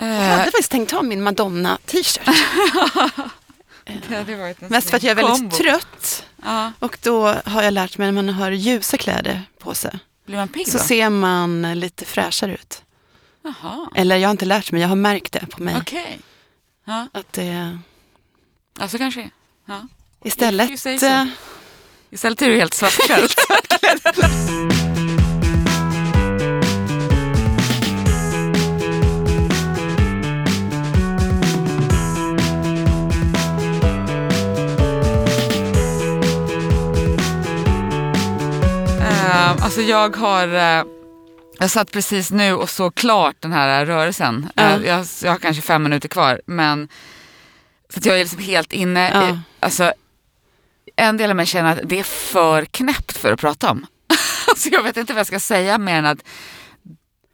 Jag hade faktiskt tänkt ha min Madonna-t-shirt. Mest för att jag är väldigt trött. Och då har jag lärt mig, när man har ljusa kläder på sig, blir man pigg, så ser man lite fräschare ut. Aha. Eller jag har inte lärt mig, jag har märkt det på mig. Okej. Ja. Att det... Alltså kanske. Ja. Istället är du helt svartklädd. Alltså jag satt precis nu och såg klart den här rörelsen. Jag har kanske 5 minuter kvar, men så att jag är liksom helt inne i, alltså en del av mig känner att det är för knäppt för att prata om. Alltså jag vet inte vad jag ska säga mer än att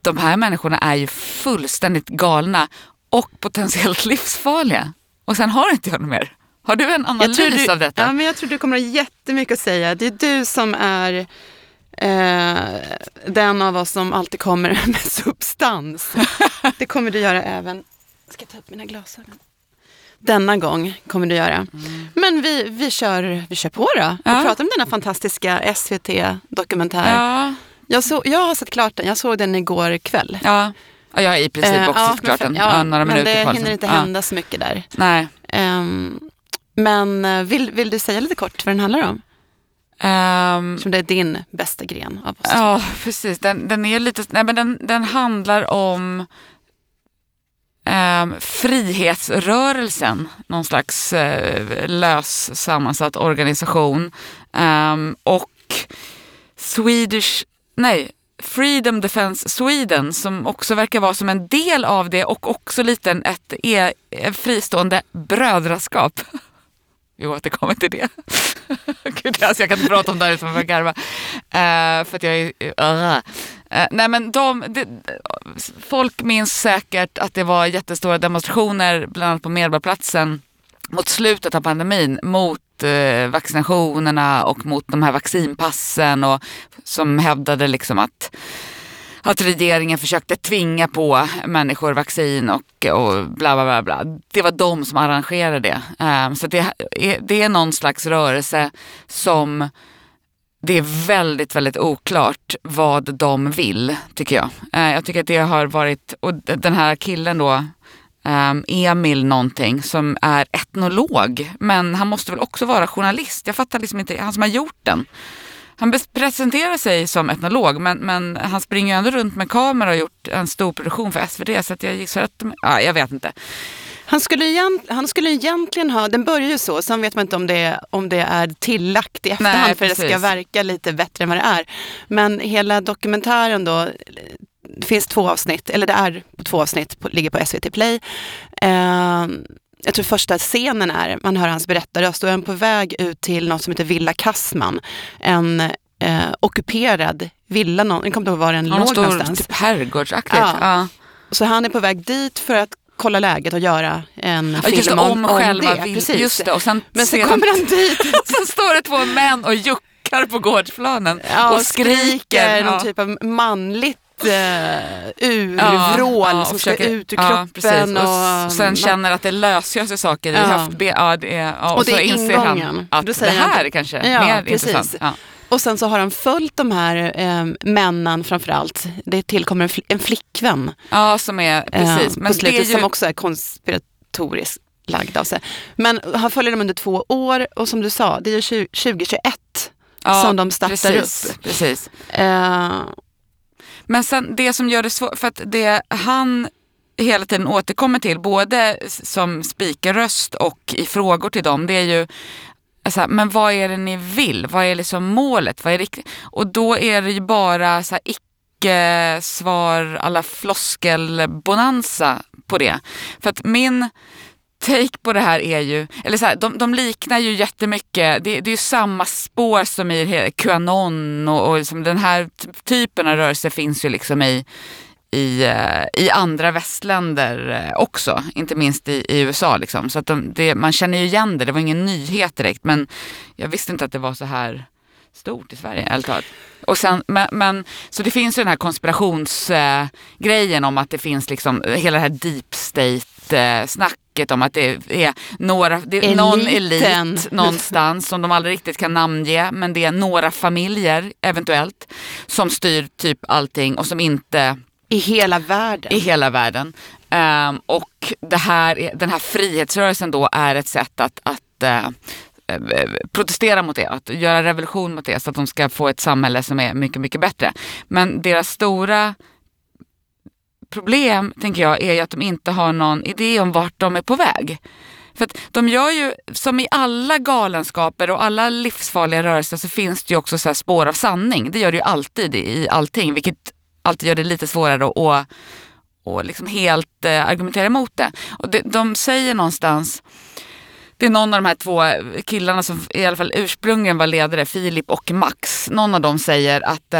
de här människorna är ju fullständigt galna och potentiellt livsfarliga. Och sen har inte jag något mer. Har du en analys av detta? Ja, men jag tror du kommer ha jättemycket att säga. Det är du som är den av oss som alltid kommer med substans. Det kommer du göra även. Jag ska ta upp mina glasögon. Denna gång kommer du göra. Men vi kör på då. Vi pratar om den här fantastiska SVT-dokumentär. Ja. Jag har sett klart den. Jag såg den igår kväll. Ja, jag har i princip också sett klart den. Ja, men det hinner inte hända så mycket där. Nej. Men vill du säga lite kort vad den handlar om? Som det är din bästa gren av oss. Ja, precis. Den är lite... Nej, men den handlar om... frihetsrörelsen, någon slags lös sammansatt organisation, och Freedom Defense Sweden, som också verkar vara som en del av det och också lite ett fristående brödraskap. Vi återkommer till det. Gud, alltså jag kan inte prata om det här utan att garva. För att jag är... Nej, men folk minns säkert att det var jättestora demonstrationer bland annat på Medborgarplatsen mot slutet av pandemin, mot vaccinationerna och mot de här vaccinpassen, och som hävdade liksom att regeringen försökte tvinga på människor vaccin och bla bla bla bla. Det var de som arrangerade det. Så det är någon slags rörelse som... Det är väldigt, väldigt oklart vad de vill, tycker jag. Jag tycker att det har varit... Och den här killen då, Emil någonting, som är etnolog. Men han måste väl också vara journalist. Jag fattar liksom inte, han som har gjort den. Han presenterar sig som etnolog, men han springer ju ändå runt med kamera och gjort en stor produktion för SVT. Så att jag gick så rätt... jag vet inte. Han skulle egentligen ha... Den börjar ju så, sen vet man inte om det är tillagt i efterhand. Nej, för det ska verka lite bättre än vad det är. Men hela dokumentären då, det finns 2 avsnitt, eller det är 2 avsnitt, ligger på SVT Play. Jag tror första scenen är, man hör hans berättarröst, då är han på väg ut till något som heter Villa Kassman. En ockuperad villa, jag kommer inte ihåg var den låg någonstans. Typ herrgårdsaktigt. Ja. Så han är på väg dit för att kolla läget och göra en film om själva det. Just det. Och sen, men sen kommer han dit och sen står det 2 män och juckar på gårdsplanen och skriker någon typ av manligt urvrål som försöker ut ur kroppen. Och sen känner att det löser saker i höftben. Och så inser han att det här är kanske mer intressant. Ja. Och sen så har han följt de här männen framförallt. Det tillkommer en flickvän. Ja, som är precis. Men det är ju... som också är konspiratoriskt lagd av sig. Men han följer dem under 2 år. Och som du sa, det är 2021 som de startar upp. Precis. Men sen det som gör det svårt, för att det han hela tiden återkommer till, både som speakerröst och i frågor till dem, det är ju... Alltså, men vad är det ni vill? Vad är liksom målet? Vad är riktigt? Och då är det ju bara så här, icke-svar, alla floskelbonanza på det. För att min take på det här är ju... Eller så här, de liknar ju jättemycket. Det är ju samma spår som i QAnon och liksom den här typen av rörelse finns ju liksom i andra västländer också, inte minst i USA liksom. Så att man känner ju igen det var ingen nyhet direkt, men jag visste inte att det var så här stort i Sverige, helt klart. Och sen, men så det finns ju den här konspirationsgrejen om att det finns liksom hela det här deep state-snacket om att det är några, det är någon elit någonstans som de aldrig riktigt kan namnge, men det är några familjer eventuellt som styr typ allting och som inte... I hela världen. Och det här, den här frihetsrörelsen då är ett sätt att protestera mot det, att göra revolution mot det så att de ska få ett samhälle som är mycket, mycket bättre. Men deras stora problem, tänker jag, är ju att de inte har någon idé om vart de är på väg. För att de gör ju, som i alla galenskaper och alla livsfarliga rörelser, så finns det ju också så här spår av sanning. Det gör det ju alltid i allting, vilket alltid gör det lite svårare att liksom helt argumentera emot det. Och de säger någonstans... Det är någon av de här två killarna som i alla fall ursprungligen var ledare, Filip och Max. Någon av dem säger att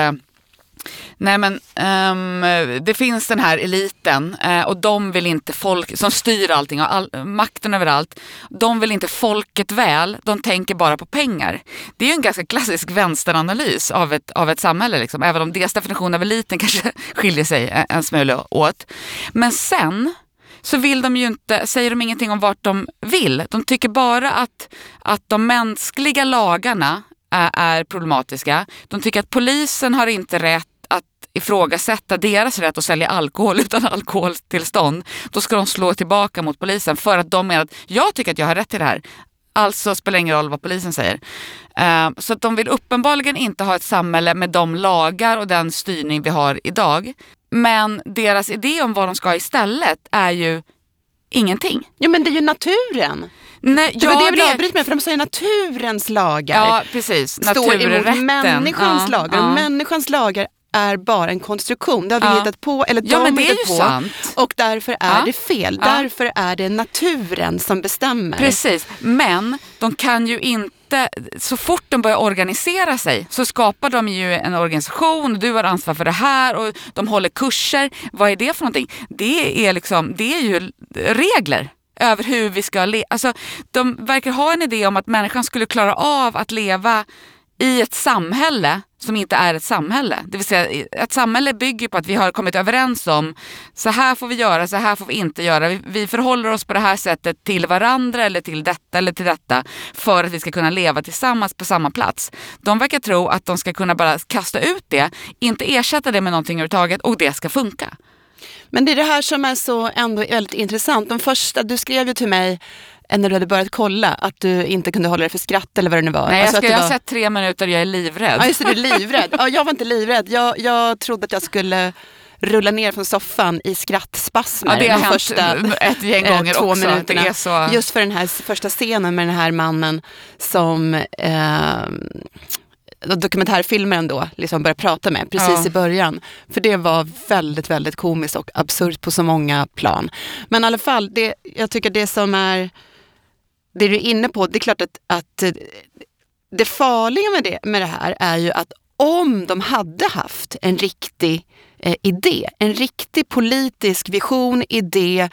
det finns den här eliten och de vill inte folk som styr allting och makten överallt. De vill inte folket väl, de tänker bara på pengar. Det är ju en ganska klassisk vänsteranalys av ett samhälle liksom, även om deras definition av eliten kanske skiljer sig en smula åt. Men sen så vill de ju inte, säger de ingenting om vart de vill. De tycker bara att de mänskliga lagarna är problematiska. De tycker att polisen har inte rätt att ifrågasätta deras rätt att sälja alkohol utan alkoholtillstånd. Då ska de slå tillbaka mot polisen för att de menar att jag tycker att jag har rätt till det här. Alltså spelar ingen roll vad polisen säger. Så att de vill uppenbarligen inte ha ett samhälle med de lagar och den styrning vi har idag. Men deras idé om vad de ska istället är ju ingenting. Ja, men det är ju naturen. Nej, det var det jag ville avbryta med, för de säger naturens lagar. Ja, precis. Står emot människans lagar. Ja. Människans lagar är bara en konstruktion. Det har vi hittat på, eller de har hittat på. Sant. Och därför är det fel. Ja. Därför är det naturen som bestämmer. Precis, men de kan ju inte... Så fort de börjar organisera sig så skapar de ju en organisation. Du har ansvar för det här och de håller kurser. Vad är det för någonting? Det är ju regler över hur vi ska leva. Alltså, de verkar ha en idé om att människan skulle klara av att leva i ett samhälle som inte är ett samhälle. Det vill säga, ett samhälle bygger på att vi har kommit överens om så här får vi göra, så här får vi inte göra. Vi förhåller oss på det här sättet till varandra eller till detta för att vi ska kunna leva tillsammans på samma plats. De verkar tro att de ska kunna bara kasta ut det, inte ersätta det med någonting överhuvudtaget och det ska funka. Men det är det här som är så ändå väldigt intressant. De första, du skrev ju till mig när du hade börjat kolla att du inte kunde hålla dig för skratt eller vad det nu var. Nej, jag har sett 3 minuter och jag är livrädd. Ja, just det, du är livrädd. Ja, jag var inte livrädd. Jag trodde att jag skulle rulla ner från soffan i skrattspasmer. Ja, det har hänt första, ett gäng gånger 2 minuterna. Det är så... Just för den här första scenen med den här mannen som... dokumentärfilmaren då liksom började prata med precis i början. För det var väldigt, väldigt komiskt och absurt på så många plan. Men i alla fall, jag tycker det som är... Det du är inne på, det är klart att det farliga med det här är ju att om de hade haft en riktig idé, en riktig politisk vision, idé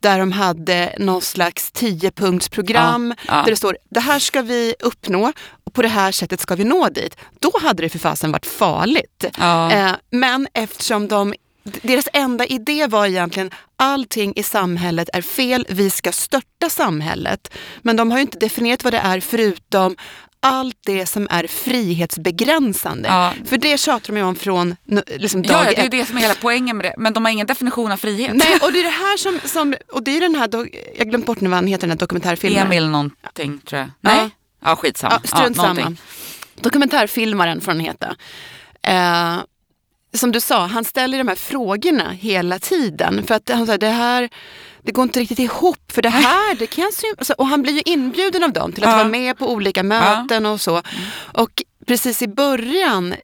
där de hade någon slags 10-punktsprogram där det står, det här ska vi uppnå och på det här sättet ska vi nå dit. Då hade det för fasen varit farligt. Ja. Men eftersom deras enda idé var egentligen allting i samhället är fel, vi ska störta samhället. Men de har ju inte definierat vad det är förutom allt det som är frihetsbegränsande. Ja. För det tjatar de ju om från liksom dag ett. Ja, det är ju det som är hela poängen med det. Men de har ingen definition av frihet. Nej, och det är det här och det är den här, jag glömde bort nu vad han heter, den här dokumentärfilmen. Emil någonting, tror jag. Nej? Ja, skitsamma. Ja, strunt samma. Dokumentärfilmaren får han heta. Som du sa, han ställer de här frågorna hela tiden. För att han sa, det här... Det går inte riktigt ihop för det här, det kan ju, och han blir ju inbjuden av dem till att vara med på olika möten och så. Och precis i början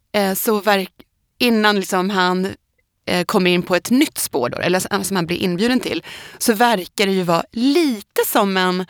innan liksom han kommer in på ett nytt spår då, eller som han blir inbjuden till, så verkar det ju vara lite som en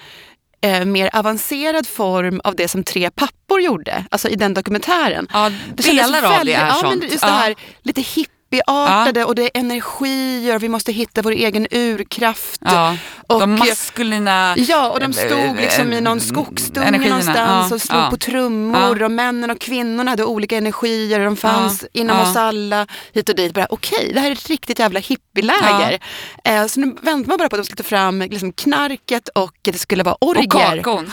mer avancerad form av det som 3 pappor gjorde, alltså i den dokumentären. Ja, delar av det är sånt. Ja, men just det här lite hipp appartade och det är energier, vi måste hitta vår egen urkraft. Ja. Och de maskulina... Ja, och de stod liksom i någon skogsdunge någonstans och slog på trummor och männen och kvinnorna hade olika energier och de fanns inom oss alla hit och dit. Okej, det här är ett riktigt jävla hippieläger. Ja. Så nu väntar man bara på att de skulle ta fram liksom knarket och det skulle vara orger. Och kakon.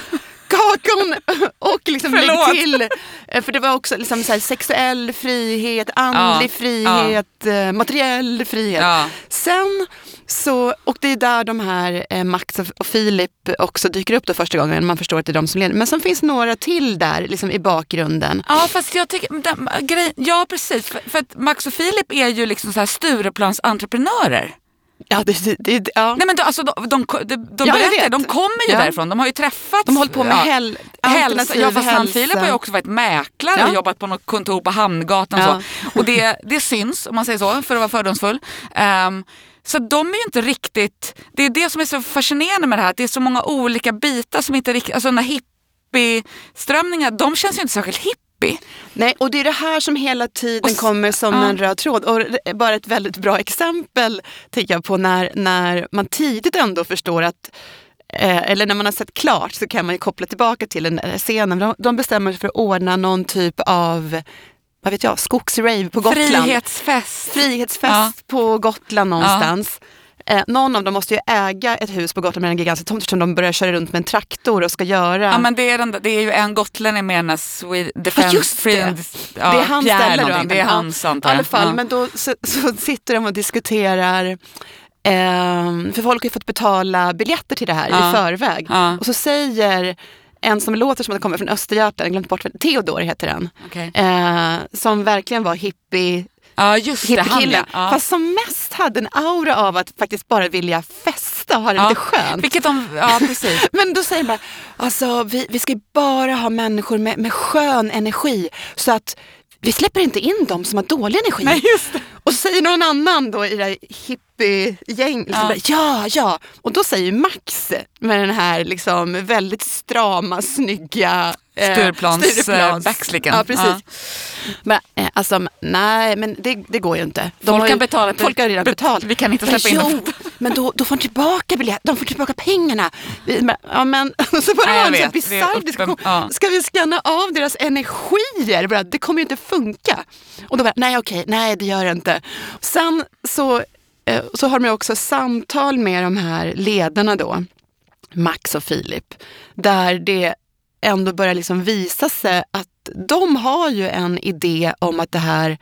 Kakon och liksom lägg till, för det var också liksom så här sexuell frihet, andlig frihet, materiell frihet. Ja. Sen så, och det är där de här Max och Filip också dyker upp då första gången, man förstår att det är de som leder. Men sen finns några till där liksom i bakgrunden. Ja, fast jag tycker ja precis, för att Max och Filip är ju liksom så här Stureplans entreprenörer. Ja, det. Nej men då, alltså de berättar, de kommer ju därifrån. De har ju träffats. De har hållit på med hälsa. Jag fast han Filip har ju också varit mäklare och jobbat på något kontor på Hamngatan och så. Och det syns, om man säger så, för att vara fördomsfull. Så de är ju inte riktigt, det är det som är så fascinerande med det här, att det är så många olika bitar som inte riktigt, alltså den här hippieströmningar, de känns ju inte särskilt hipp. Nej, och det är det här som hela tiden kommer som en röd tråd. Och bara ett väldigt bra exempel tänker jag på när man tidigt ändå förstår att eller när man har sett klart så kan man ju koppla tillbaka till den scenen. De bestämmer sig för att ordna någon typ av, vad vet jag, skogsrave på Gotland. Frihetsfest på Gotland någonstans. Någon av dem måste ju äga ett hus på Gotland med en gigantisk tomt som de börjar köra runt med en traktor och ska göra. Ja, men det är ju en gotlänning med en Sweden Defense Sweden. Ja, det är hans ställe. Det är hans sånt. I alla fall, men då så sitter de och diskuterar. För folk har ju fått betala biljetter till det här i förväg. Och så säger en som låter som att det kommer från Östergärten, glömt bort, Teodor heter den. Okay. Som verkligen var hippie. Ja, just det, han är. Ja. Fast som mest hade en aura av att faktiskt bara vilja festa och ha det lite skönt. Vilket precis. Men då säger man, alltså vi ska bara ha människor med skön energi så att vi släpper inte in dem som har dålig energi. Nej, just det. Och så säger någon annan då i det här hippie-gäng. Liksom ja. Och då säger Max med den här liksom väldigt strama, snygga Stureplans backslicken. Ja, precis. Men alltså, nej, men det går ju inte. Folk har redan betalt. Vi kan inte släppa in dem. Men då får de tillbaka biljetter. De får tillbaka pengarna. Ja, men så bara en bizarr diskussion. Ska vi skanna av deras energier? Det kommer ju inte funka. Och då bara, nej, det gör det inte. Sen så har de också samtal med de här ledarna då, Max och Filip, där det ändå börjar liksom visa sig att de har ju en idé om att det här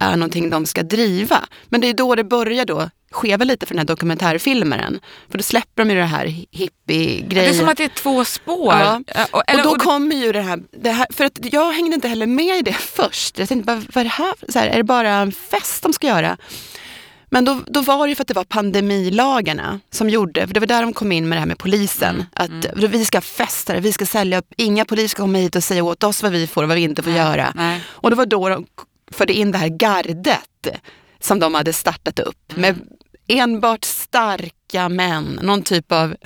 är någonting de ska driva. Men det är då det börjar då skeva lite för den här dokumentärfilmaren. För då släpper de ju det här hippie-grejen. Det är som att det är två spår. Ja. Och då kommer ju det här... För att jag hängde inte heller med i det först. Jag tänkte bara, vad är det här? Så här, är det bara en fest de ska göra? Men då var det för att det var pandemilagarna som gjorde, för det var där de kom in med det här med polisen, att vi ska festa, vi ska sälja upp, inga poliser ska komma hit och säga åt oss vad vi får och vad vi inte får göra. Nej. Och det var då de förde in det här gardet som de hade startat upp med enbart starka män, någon typ av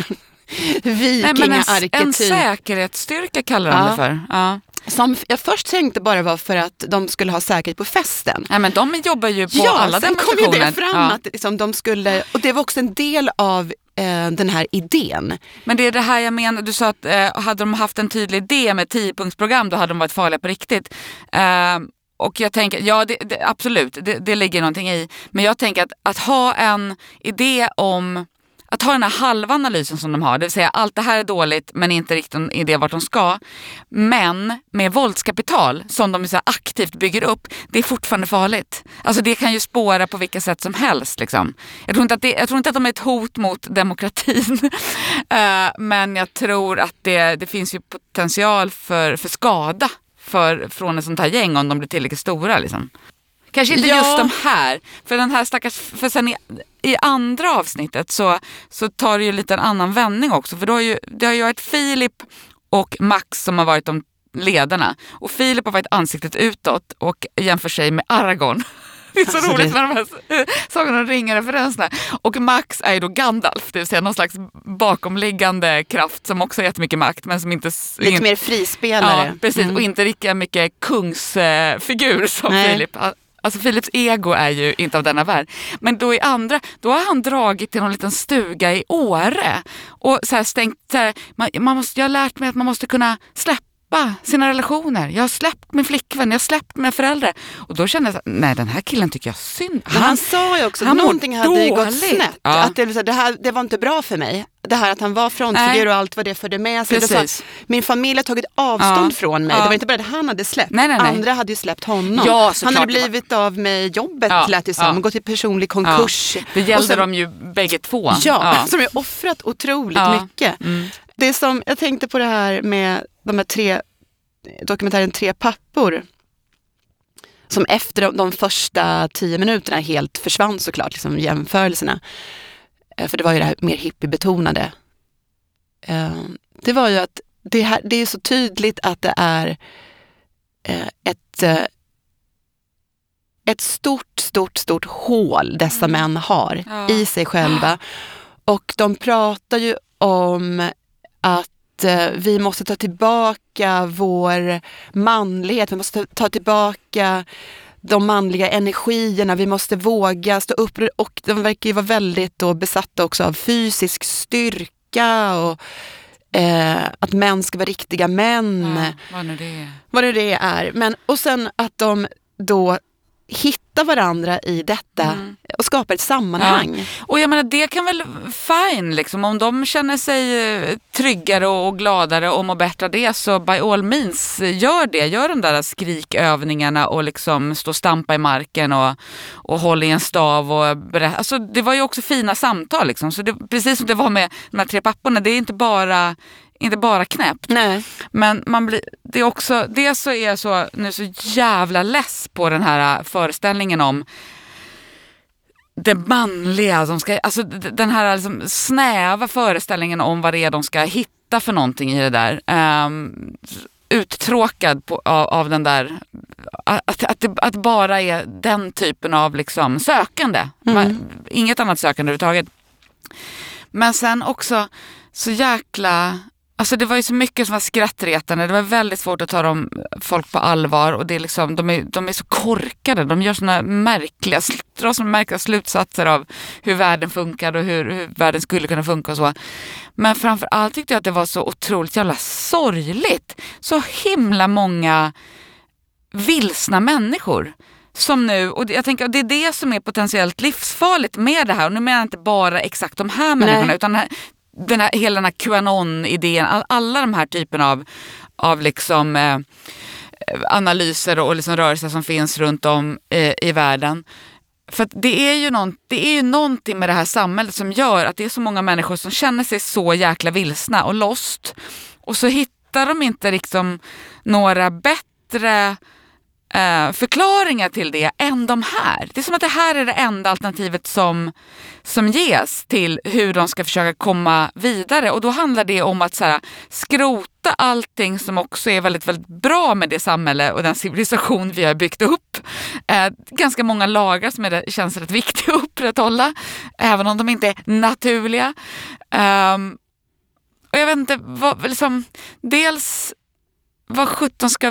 vikingarketyp. En säkerhetsstyrka kallar de det för. Ja. Som jag först tänkte bara var för att de skulle ha säkerhet på festen. Nej, men de jobbar ju på alla demonstrationer. Ja, sen kom ju det fram att liksom de skulle... Och det var också en del av den här idén. Men det är det här jag menar. Du sa att hade de haft en tydlig idé med 10-punktsprogram, då hade de varit farliga på riktigt. Och jag tänker, absolut, det ligger någonting i. Men jag tänker att ha en idé om... Att ha den här halva analysen som de har, det vill säga allt det här är dåligt men inte riktigt en idé vart de ska. Men med våldskapital som de så här aktivt bygger upp, det är fortfarande farligt. Alltså det kan ju spåra på vilka sätt som helst. Liksom. Jag tror inte att de är ett hot mot demokratin. Men jag tror att det finns ju potential för skada från ett sånt här gäng om de blir tillräckligt stora. Liksom. Kanske inte just de här, för den här stackars... För sen i andra avsnittet så tar det ju lite en annan vändning också. För det har ju varit Filip och Max som har varit de ledarna. Och Filip har varit ansiktet utåt och jämför sig med Aragorn. Det är så roligt med de här sakerna och ringarreferenserna. Och Max är ju då Gandalf, det vill säga någon slags bakomliggande kraft som också har jättemycket makt men som inte... Lite mer frispelare. Ja, precis. Och inte lika mycket kungsfigur som Filip. Alltså Filips ego är ju inte av denna värld. Men då i andra, då har han dragit till någon liten stuga i Åre. Och så här stängt, så här, jag har lärt mig att man måste kunna släppa sina relationer. Jag har släppt min flickvän, jag har släppt mina föräldrar. Och då kände jag att nej, den här killen tycker jag synd. Han sa ju också att någonting hade gått snett. Ja. Att det var inte bra för mig. Det här att han var frontfigur och allt vad det förde med sig. Precis. Min familj har tagit avstånd från mig. Det var inte bara det han hade släppt. Nej. Andra hade ju släppt honom. Ja, han hade blivit av med jobbet, lät det som. Gått i personlig konkurs. Ja. Det gällde de ju bägge två. Ja, som har offrat otroligt mycket. Mm. Det som jag tänkte på det här med de här tre dokumentären Tre pappor. Som efter de första 10 minuterna helt försvann såklart. Liksom jämförelserna. För det var ju det här mer hippiebetonade. Det var ju att det är så tydligt att det är ett stort hål dessa män har i sig själva. Och de pratar ju om att vi måste ta tillbaka vår manlighet. Vi måste ta tillbaka de manliga energierna, vi måste våga stå upp, och de verkar ju vara väldigt då besatta också av fysisk styrka och att män ska vara riktiga män. Ja, vad nu det är. Men, och sen att de då hittar varandra i detta och skapar ett sammanhang. Ja. Och jag menar, det kan väl fine liksom, om de känner sig tryggare och gladare och må bättre det, så by all means gör det. Gör de där skrikövningarna och liksom stå och stampa i marken och håll i en stav och alltså, det var ju också fina samtal liksom. Så det, precis som det var med de här tre papporna, det är inte bara knäppt. Nej. Men det är också det, så är jag så nu så jävla less på den här föreställningen om det manliga som ska, alltså den här liksom snäva föreställningen om vad det är de ska hitta för någonting i det där. Uttråkad av den där att det bara är den typen av liksom sökande. Inget annat sökande överhuvudtaget. Men sen också så jäkla, alltså det var ju så mycket som var skrattretande. Det var väldigt svårt att ta folk på allvar. Och det är liksom, de är så korkade. De gör såna märkliga slutsatser av hur världen funkar och hur världen skulle kunna funka och så. Men framförallt tyckte jag att det var så otroligt jävla sorgligt. Så himla många vilsna människor som nu, och jag tänker, det är det som är potentiellt livsfarligt med det här. Och nu menar jag inte bara exakt de här människorna, utan hela den här QAnon-idén, alla de här typen av liksom analyser och liksom rörelser som finns runt om i världen. För att det är ju någonting med det här samhället som gör att det är så många människor som känner sig så jäkla vilsna och lost. Och så hittar de inte liksom några bättre förklaringar till det än de här. Det är som att det här är det enda alternativet som ges till hur de ska försöka komma vidare. Och då handlar det om att så här, skrota allting som också är väldigt, väldigt bra med det samhälle och den civilisation vi har byggt upp. Ganska många lagar som känns rätt viktiga att upprätthålla, även om de inte är naturliga. Och jag vet inte, liksom, dels vad sjutton ska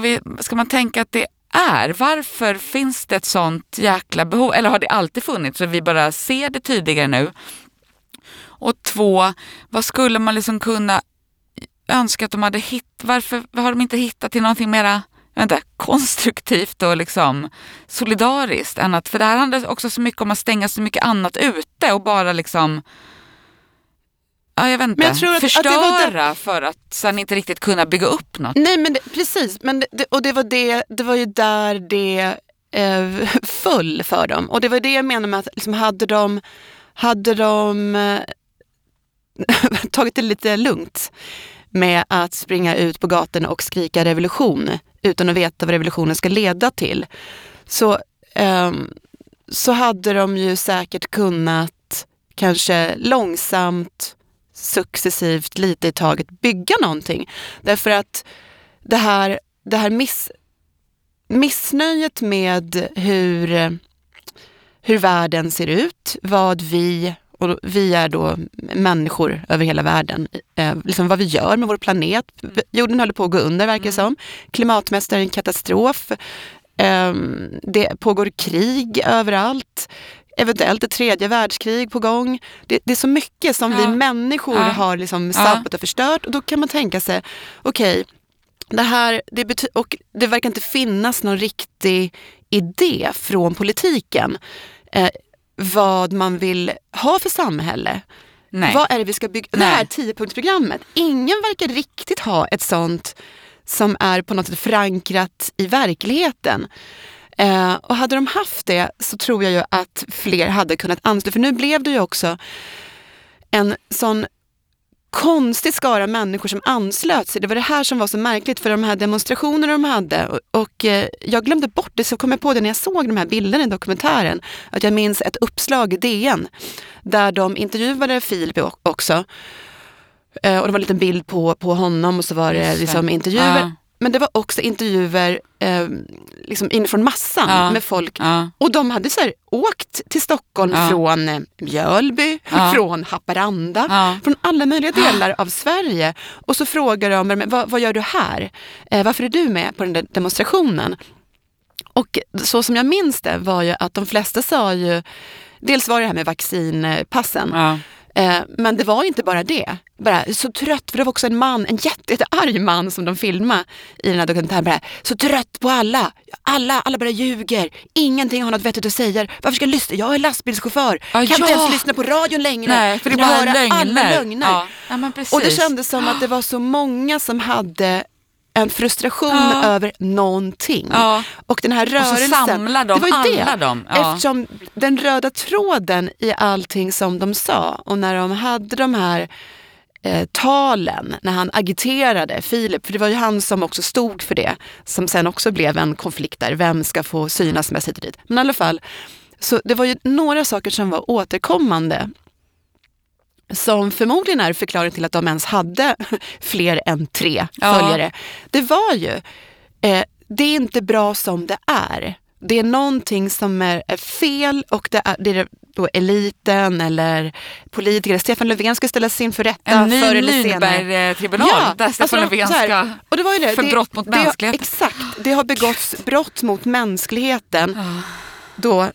man tänka att det är? Varför finns det ett sånt jäkla behov? Eller har det alltid funnits så vi bara ser det tydligare nu? Och 2, vad skulle man liksom kunna önska att de hade hittat? Varför har de inte hittat till någonting mera konstruktivt och liksom solidariskt än att, för det här handlar också så mycket om att stänga så mycket annat ute och bara liksom, ja, jag vet inte. Men jag tror förstöra för att sen inte riktigt kunna bygga upp något. Nej, men precis. Men det var ju där det föll för dem. Och det var det jag menar med att liksom, hade de tagit det lite lugnt med att springa ut på gatan och skrika revolution utan att veta vad revolutionen ska leda till, så hade de ju säkert kunnat kanske långsamt, successivt, lite i taget bygga någonting. Därför att det här missnöjet med hur världen ser ut, vad vi är då människor över hela världen, liksom vad vi gör med vår planet. Jorden håller på att gå under, verkar det som. Klimatmässigt är en katastrof. Det pågår krig överallt. Eventuellt ett tredje världskrig på gång. Det är så mycket som vi människor har liksom sabbat och förstört. Och då kan man tänka sig, okej, det här, och det verkar inte finnas någon riktig idé från politiken vad man vill ha för samhälle. Nej. Vad är det vi ska bygga? Nej. Det här 10-punktsprogrammet. Ingen verkar riktigt ha ett sånt som är på något sätt förankrat i verkligheten. Och hade de haft det så tror jag ju att fler hade kunnat ansluta. För nu blev det ju också en sån konstig skara människor som anslöt sig. Det var det här som var så märkligt för de här demonstrationerna de hade. Och jag glömde bort det, så kom jag på det när jag såg de här bilderna i dokumentären. Att jag minns ett uppslag i DN där de intervjuade Filip också. Och det var en liten bild på honom och så var det liksom intervjuer. Men det var också intervjuer liksom inifrån massan med folk. Och de hade så här, åkt till Stockholm från Björby, från Haparanda, från alla möjliga delar av Sverige. Och så frågar de, vad gör du här? Varför är du med på den där demonstrationen? Och så som jag minns det var ju att de flesta sa ju, dels var det här med vaccinpassen. Men det var inte bara det. Bara, så trött, för det var också en man, en jättearg man som de filmade i den här dokumentären. Bara, så trött på alla. Alla bara ljuger. Ingenting har något vettigt att säga. Varför ska jag lyssna? Jag är lastbilschaufför. Kan inte ens lyssna på radion längre. Nej, för det bara lögner. Ja, men precis. Och det kändes som att det var så många som hade en frustration över någonting. Och den här rörelsen, det var ju det. Eftersom den röda tråden i allting som de sa, och när de hade de här talen, när han agiterade Filip, för det var ju han som också stod för det, som sen också blev en konflikt där, vem ska få synas mest hit och dit. Men i alla fall, så det var ju några saker som var återkommande som förmodligen är förklaringen till att de ens hade fler än 3 följare. Det var ju, det är inte bra som det är. Det är någonting som är fel, och det är då eliten eller politiker. Stefan Löfven ska ställa sin förrätta en ny för Lindberg-tribunal där Stefan Löfven ska för brott mot mänskligheten. Exakt, det har begåtts brott mot mänskligheten. Då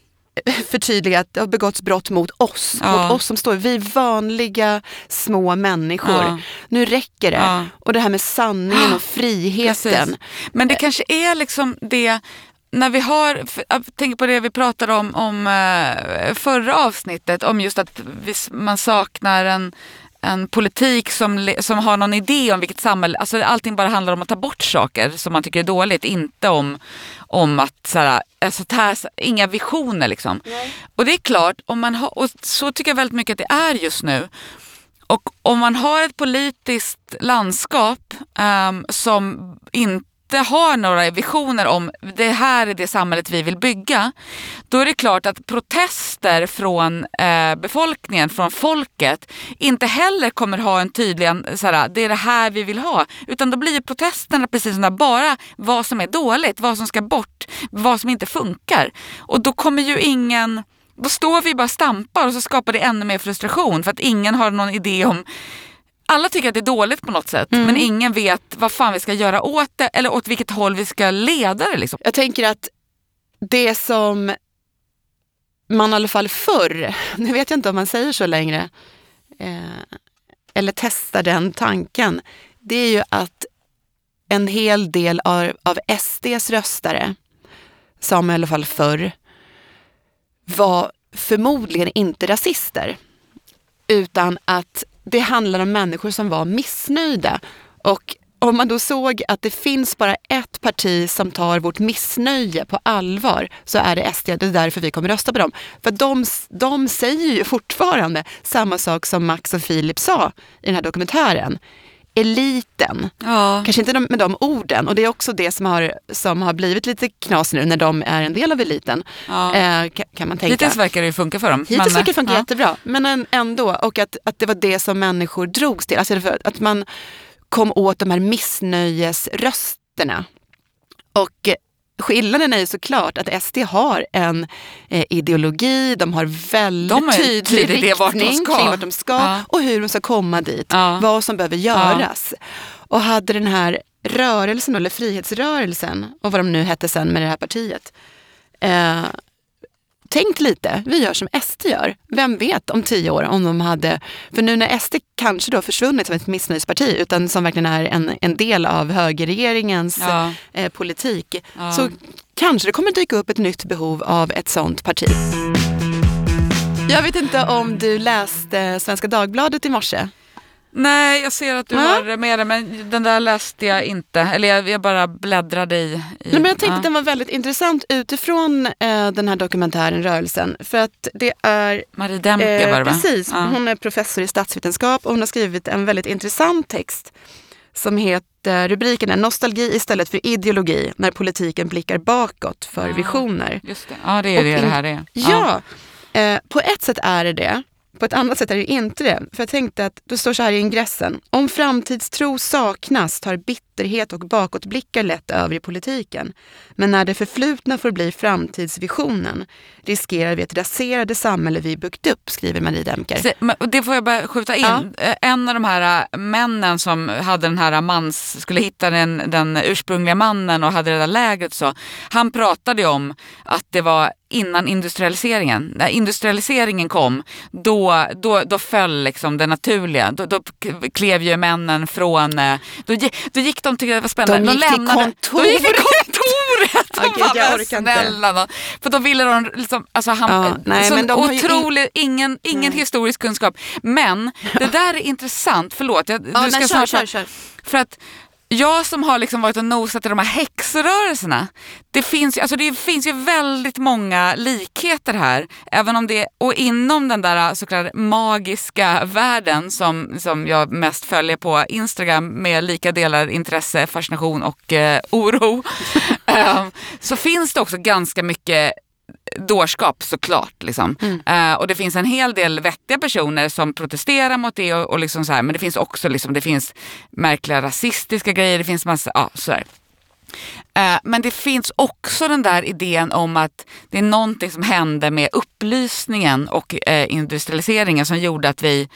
förtydligat, det har begåtts brott mot oss. Mot oss som står, vi vanliga små människor. Nu räcker det. Och det här med sanningen och friheten. Precis. Men det kanske är liksom det, när vi har, tänk på det vi pratade om förra avsnittet, om just att man saknar en politik som har någon idé om vilket samhälle, alltså allting bara handlar om att ta bort saker som man tycker är dåligt, inte om att såhär, inga visioner liksom. Nej. Och det är klart, om man har, och så tycker jag väldigt mycket att det är just nu, och om man har ett politiskt landskap som inte har några visioner om det här är det samhället vi vill bygga, då är det klart att protester från befolkningen, från folket, inte heller kommer ha en tydlig det är det här vi vill ha, utan då blir protesterna precis sådana, bara vad som är dåligt, vad som ska bort, vad som inte funkar, och då kommer ju ingen, då står vi bara stampar, och så skapar det ännu mer frustration för att ingen har någon idé om. Alla tycker att det är dåligt på något sätt, men ingen vet vad fan vi ska göra åt det, eller åt vilket håll vi ska leda det liksom. Jag tänker att det som man i alla fall förr, nu vet jag inte om man säger så längre, eller testar den tanken, det är ju att en hel del av SDs röstare, som i alla fall förr, var förmodligen inte rasister, utan att det handlar om människor som var missnöjda. Och om man då såg att det finns bara ett parti som tar vårt missnöje på allvar, så är det SD. Det är därför vi kommer rösta på dem. För de säger ju fortfarande samma sak som Max och Filip sa i den här dokumentären. Eliten. Ja. Kanske inte med de orden. Och det är också det som har blivit lite knas nu när de är en del av eliten. Ja. Kan man tänka. Hittills verkar det funka för dem. Hittills verkar det funka jättebra. Men ändå. Och att det var det som människor drogs till. Alltså att man kom åt de här missnöjesrösterna. Och skillnaden är ju såklart att SD har en ideologi, de har väldigt tydlig riktning kring vart de ska och hur de ska komma dit, vad som behöver göras. Och hade den här rörelsen eller frihetsrörelsen och vad de nu hette sen med det här partiet. Tänk lite, vi gör som SD gör. Vem vet om 10 år om de hade... För nu när SD kanske då försvunnit som ett missnöjesparti utan som verkligen är en del av högerregeringens politik så kanske det kommer dyka upp ett nytt behov av ett sånt parti. Jag vet inte om du läste Svenska Dagbladet i morse. Nej, jag ser att du har med det, men den där läste jag inte. Eller jag bara bläddrade i... Nej, men jag tänkte att den var väldigt intressant utifrån den här dokumentären Rörelsen. För att det är... Marie Demker var det, va? Precis, hon är professor i statsvetenskap och hon har skrivit en väldigt intressant text som heter, rubriken är Nostalgi istället för ideologi när politiken blickar bakåt för visioner. Just det, det är och det här är. Ja, på ett sätt är det. På ett annat sätt är det inte det. För jag tänkte att det står så här i ingressen. Om framtidstro saknas tar bitterhet och bakåtblickar lätt över i politiken. Men när det förflutna får bli framtidsvisionen riskerar vi ett raserade samhälle vi byggt upp, skriver Marie Demker. Det får jag bara skjuta in. Ja. En av de här männen som hade den här skulle hitta den ursprungliga mannen och hade det där lägret så. Han pratade om att det var innan industrialiseringen. När industrialiseringen kom, då föll liksom det naturliga. Då klev ju männen från... Då gick de, tyckte det var spännande. De gick till kontoret! Okay, jag orkar inte. För då ville de liksom... Alltså, ingen historisk kunskap. Men det där är intressant. Förlåt, kör. För att... Jag som har liksom varit och nosat i de här häxrörelserna, det finns ju väldigt många likheter här, även om det, och inom den där så kallade magiska världen som jag mest följer på Instagram med lika delar intresse, fascination och oro så finns det också ganska mycket dårskap såklart liksom. Och det finns en hel del vettiga personer som protesterar mot det och liksom så här, men det finns också liksom, det finns märkliga rasistiska grejer, det finns massa sådär. Men det finns också den där idén om att det är någonting som hände med upplysningen och industrialiseringen som gjorde att vi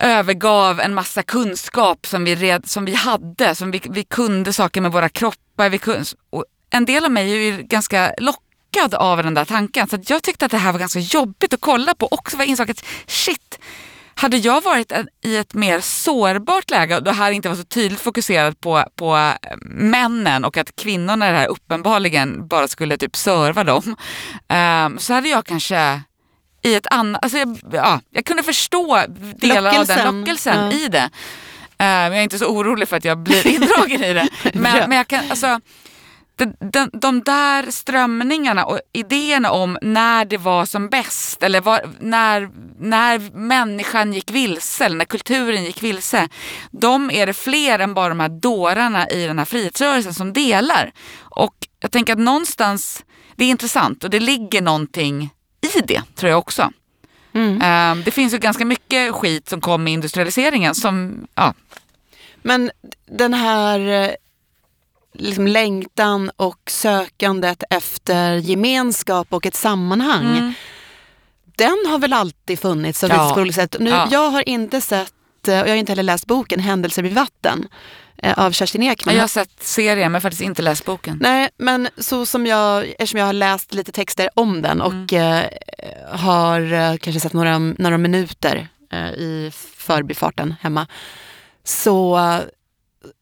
övergav en massa kunskap som vi kunde saker med våra kroppar, en del av mig är ju ganska lockad av den där tanken. Så att jag tyckte att det här var ganska jobbigt att kolla på. Också var jag insåg att shit, hade jag varit i ett mer sårbart läge och det här inte var så tydligt fokuserat på männen och att kvinnorna det här uppenbarligen bara skulle typ serva dem. Så hade jag kanske i ett annat... Alltså jag kunde förstå delar av den lockelsen i det. Jag är inte så orolig för att jag blir indragen i det. Men jag kan... Alltså, de där strömningarna och idéerna om när det var som bäst eller när människan gick vilse eller när kulturen gick vilse, de är det fler än bara de här dårarna i den här frihetsrörelsen som delar, och jag tänker att någonstans det är intressant och det ligger någonting i det, tror jag också. Det finns ju ganska mycket skit som kom med industrialiseringen som, men den här liksom längtan och sökandet efter gemenskap och ett sammanhang. Den har väl alltid funnits. Jag har inte sett, och jag har inte heller läst boken Händelser vid vatten av Kerstin Ekman. Jag har sett serien men faktiskt inte läst boken. Nej, men så som eftersom jag har läst lite texter om den och har kanske sett några minuter i förbifarten hemma, så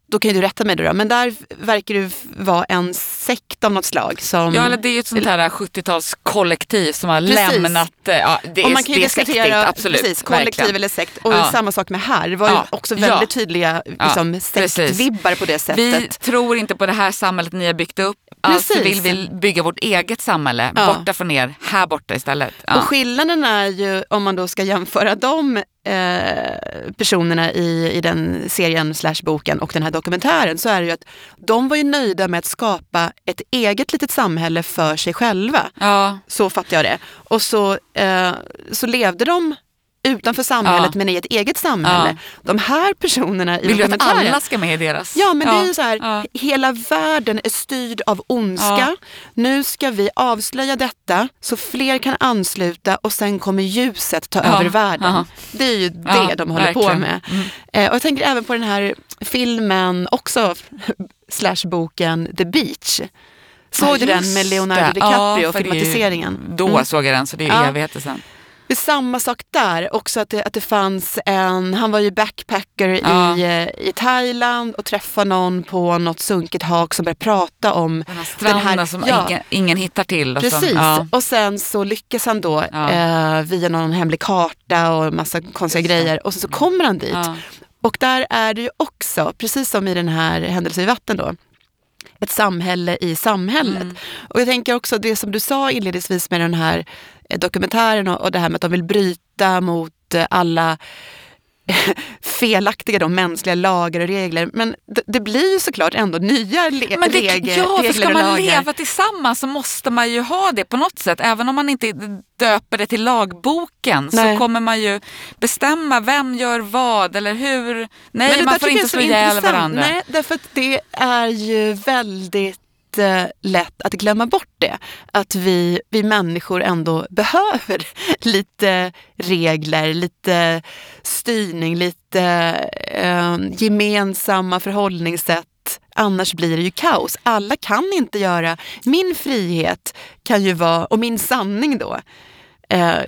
då kan ju du rätta mig då, men där verkar du vara en sekt av något slag. Eller det är ju ett sånt här 70-talskollektiv som har lämnat... det är, man kan ju diskutera absolut, precis, kollektiv verkligen. Eller sekt. Och samma sak med här. Det var ju också väldigt tydliga liksom, sektvibbar på det sättet. Vi tror inte på det här samhället ni har byggt upp. Alltså vill vi bygga vårt eget samhälle borta från er, här borta istället. Och skillnaden är ju, om man då ska jämföra dem personerna i den serien /boken och den här dokumentären, så är det ju att de var ju nöjda med att skapa ett eget litet samhälle för sig själva. Så fattar jag det. Och så levde de utanför samhället men i ett eget samhälle. De här personerna i vill dokumentären... Vill ju att alla ska med i deras... Ja, men det är ju så här, hela världen är styrd av ondska. Nu ska vi avslöja detta så fler kan ansluta och sen kommer ljuset ta över världen. Det är ju det de håller på med. Och jag tänker även på den här filmen också, slash boken The Beach. Såg du den med Leonardo DiCaprio, filmatiseringen? Ju, då såg jag den, så det är ju evigheter sen. Det är samma sak där, också att det fanns en, han var ju backpacker i Thailand och träffade någon på något sunkigt hak som började prata om den här som ingen hittar till. Och precis, och sen så lyckas han då via någon hemlig karta och massa konstiga grejer, och sen så kommer han dit. Och där är det ju också, precis som i den här Händelser i vatten då, ett samhälle i samhället. Mm. Och jag tänker också det som du sa inledningsvis med den här dokumentären och det här med att de vill bryta mot alla felaktiga mänskliga lagar och regler, men det blir ju såklart ändå nya regler. Ja, för ska man leva tillsammans så måste man ju ha det på något sätt, även om man inte döper det till lagboken. Nej. Så kommer man ju bestämma vem gör vad eller hur. Nej, man får inte slå ihjäl varandra. Nej, därför att det är ju väldigt lätt att glömma bort det, att vi människor ändå behöver lite regler, lite styrning, lite gemensamma förhållningssätt, annars blir det ju kaos. Alla kan inte göra, min frihet kan ju vara, och min sanning då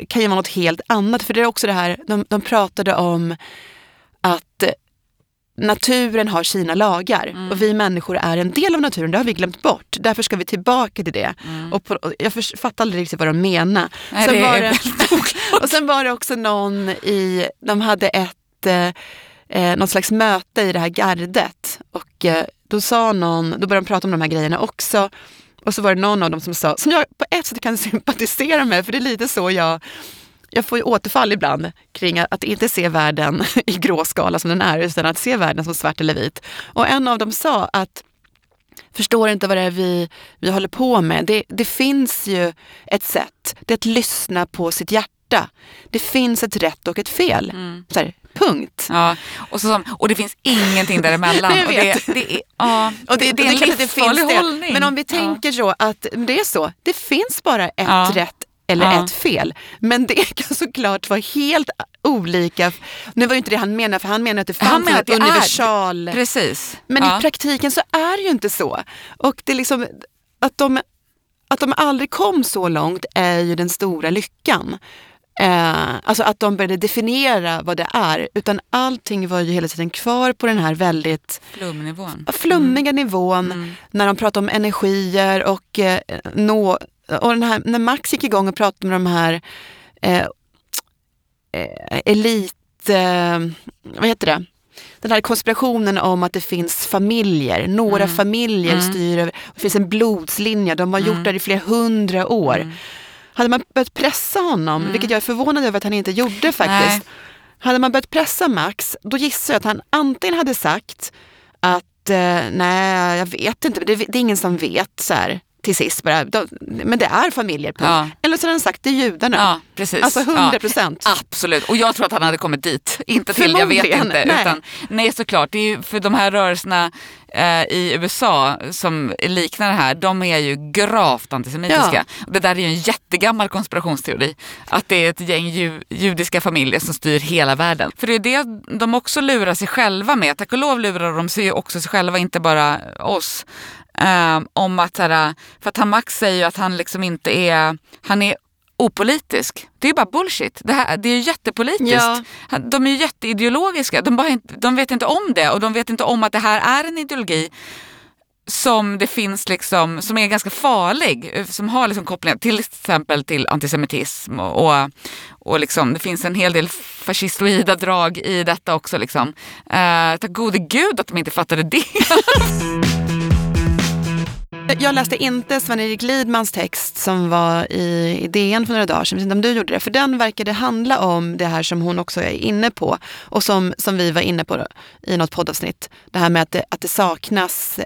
kan ju vara något helt annat, för det är också det här, de pratade om att naturen har sina lagar och vi människor är en del av naturen, det har vi glömt bort, därför ska vi tillbaka till det. Och jag fattar aldrig riktigt vad de menar. Nej, sen och sen var det också någon i, de hade ett något slags möte i det här gardet, och då började de prata om de här grejerna också, och så var det någon av dem som sa, som jag på ett sätt kan sympatisera med, för det är lite så jag får ju återfall ibland kring att inte se världen i gråskala som den är, utan att se världen som svart eller vit. Och en av dem sa att, förstår inte vad det är vi håller på med. Det finns ju ett sätt, det är att lyssna på sitt hjärta. Det finns ett rätt och ett fel. Så här, punkt. Ja, och det finns ingenting däremellan. Och det är en livsfarlig hållning. Men om vi tänker så att det är så, det finns bara ett rätt eller ett fel. Men det kan såklart vara helt olika. Nu var ju inte det han menar, för han menar att det fanns ett universal. Precis. Men i praktiken så är det ju inte så. Och det är liksom att de aldrig kom så långt är ju den stora lyckan. Alltså att de började definiera vad det är, utan allting var ju hela tiden kvar på den här väldigt flummiga nivån när de pratar om energier och den här, när Max gick igång och pratade med de här vad heter det? Den här konspirationen om att det finns familjer, några familjer styr över, det finns en blodslinje, de har gjort det i flera 100 år. Hade man börjat pressa honom, vilket jag är förvånad över att han inte gjorde faktiskt. Nej. Hade man börjat pressa Max, då gissar jag att han antingen hade sagt att nej, jag vet inte, det är ingen som vet så här. Till sist bara, men det är familjer på. Ja. Eller så har han sagt, det är judarna. Ja, precis. Alltså 100%. Ja, absolut, och jag tror att han hade kommit dit. Inte till, jag vet inte. Nej. Nej, såklart, det är ju för de här rörelserna i USA som liknar det här, de är ju gravt antisemitiska. Ja. Det där är ju en jättegammal konspirationsteori, att det är ett gäng judiska familjer som styr hela världen. För det är det de också lurar sig själva med. Tack och lov lurar de sig också sig själva, inte bara oss. Om att, för att Max säger ju att han liksom inte är, han är opolitisk. Det är ju bara bullshit. Det är ju jättepolitiskt. Ja. De är ju jätteideologiska. De vet inte om det, och de vet inte om att det här är en ideologi som det finns liksom, som är ganska farlig, som har liksom kopplingar till exempel till antisemitism och liksom, det finns en hel del fascistoida drag i detta också liksom. Tack gode gud att de inte fattade det. Jag läste inte Sven-Erik Lidmans text som var i DN för några dagar sedan. Jag vet inte om du gjorde det. För den verkade handla om det här som hon också är inne på. Och som vi var inne på i något poddavsnitt. Det här med att det saknas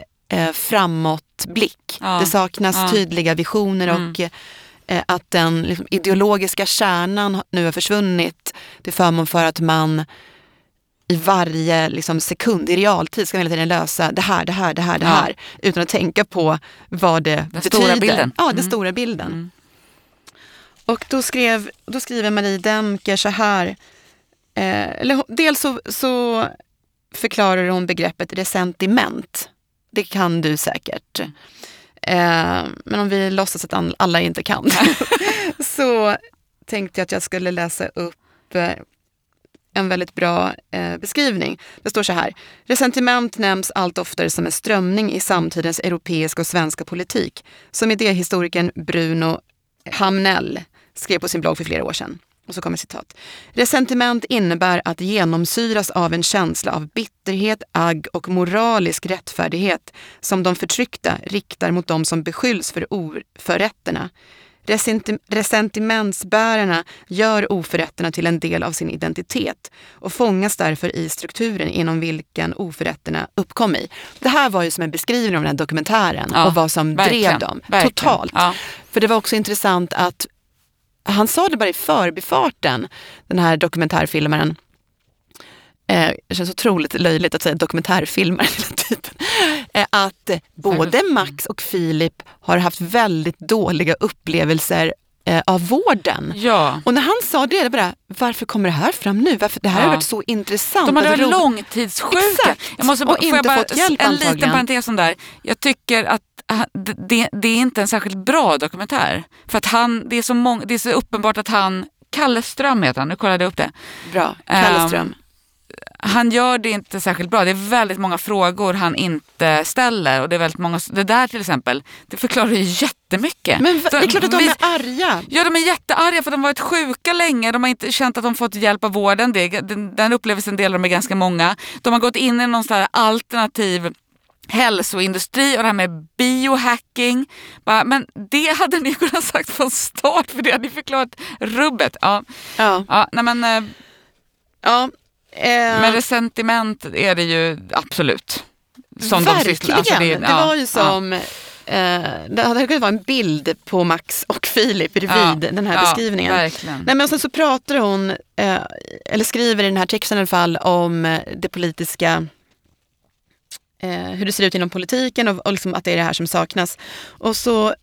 framåtblick. Ja, det saknas tydliga visioner och att den liksom ideologiska kärnan nu har försvunnit. Det förmån för att man i varje liksom sekund i realtid ska man hela tiden lösa det här utan att tänka på vad det betyder. Stora bilden. Ja, den stora bilden. Och då skriver Marie Demker så här, dels så förklarar hon begreppet resentiment. Det kan du säkert. Men om vi låtsas att alla inte kan. Så tänkte jag att jag skulle läsa upp en väldigt bra beskrivning. Det står så här. Resentiment nämns allt oftare som en strömning i samtidens europeiska och svenska politik, som idéhistorikern Bruno Hamnell skrev på sin blogg för flera år sedan. Och så kommer citat. Resentiment innebär att genomsyras av en känsla av bitterhet, agg och moralisk rättfärdighet som de förtryckta riktar mot de som beskylls för oförrätterna. Resentimentsbärarna gör oförrätterna till en del av sin identitet och fångas därför i strukturen inom vilken oförrätterna uppkom i. Det här var ju som en beskrivning av den här dokumentären, ja, och vad som drev dem totalt. Ja. För det var också intressant att han sa det bara i förbifarten, den här dokumentärfilmaren. Det känns otroligt löjligt att säga dokumentärfilmer hela tiden. Att både Max och Filip har haft väldigt dåliga upplevelser av vården. Ja. Och när han sa det, bara, varför kommer det här fram nu? Varför, det här har varit så intressant. De har varit långtidssjuka. Exakt. Jag måste bara, och inte fått hjälp antagligen. En liten parentes om där. Jag tycker att det är inte en särskilt bra dokumentär. För att det är så uppenbart att han, Kalleström heter han, nu kollade jag upp det. Bra, Kalleström. Han gör det inte särskilt bra. Det är väldigt många frågor han inte ställer. Och det är väldigt många... Det där till exempel, det förklarar ju jättemycket. Men det är klart att de är arga. Ja, de är jättearga för de har varit sjuka länge. De har inte känt att de fått hjälp av vården. Den upplevelsen delar de med ganska många. De har gått in i någon sån här alternativ hälsoindustri och det här med biohacking. Men det hade ni kunnat sagt från start, för det hade ni förklarat rubbet. Ja nej men... Ja... Men resentiment är det ju absolut. Som verkligen, det var ju som det hade kunnat vara en bild på Max och Filip vid den här beskrivningen. Verkligen. Nej, men sen så pratar hon eller skriver i den här texten i alla fall om det politiska, hur det ser ut inom politiken och liksom att det är det här som saknas. Och så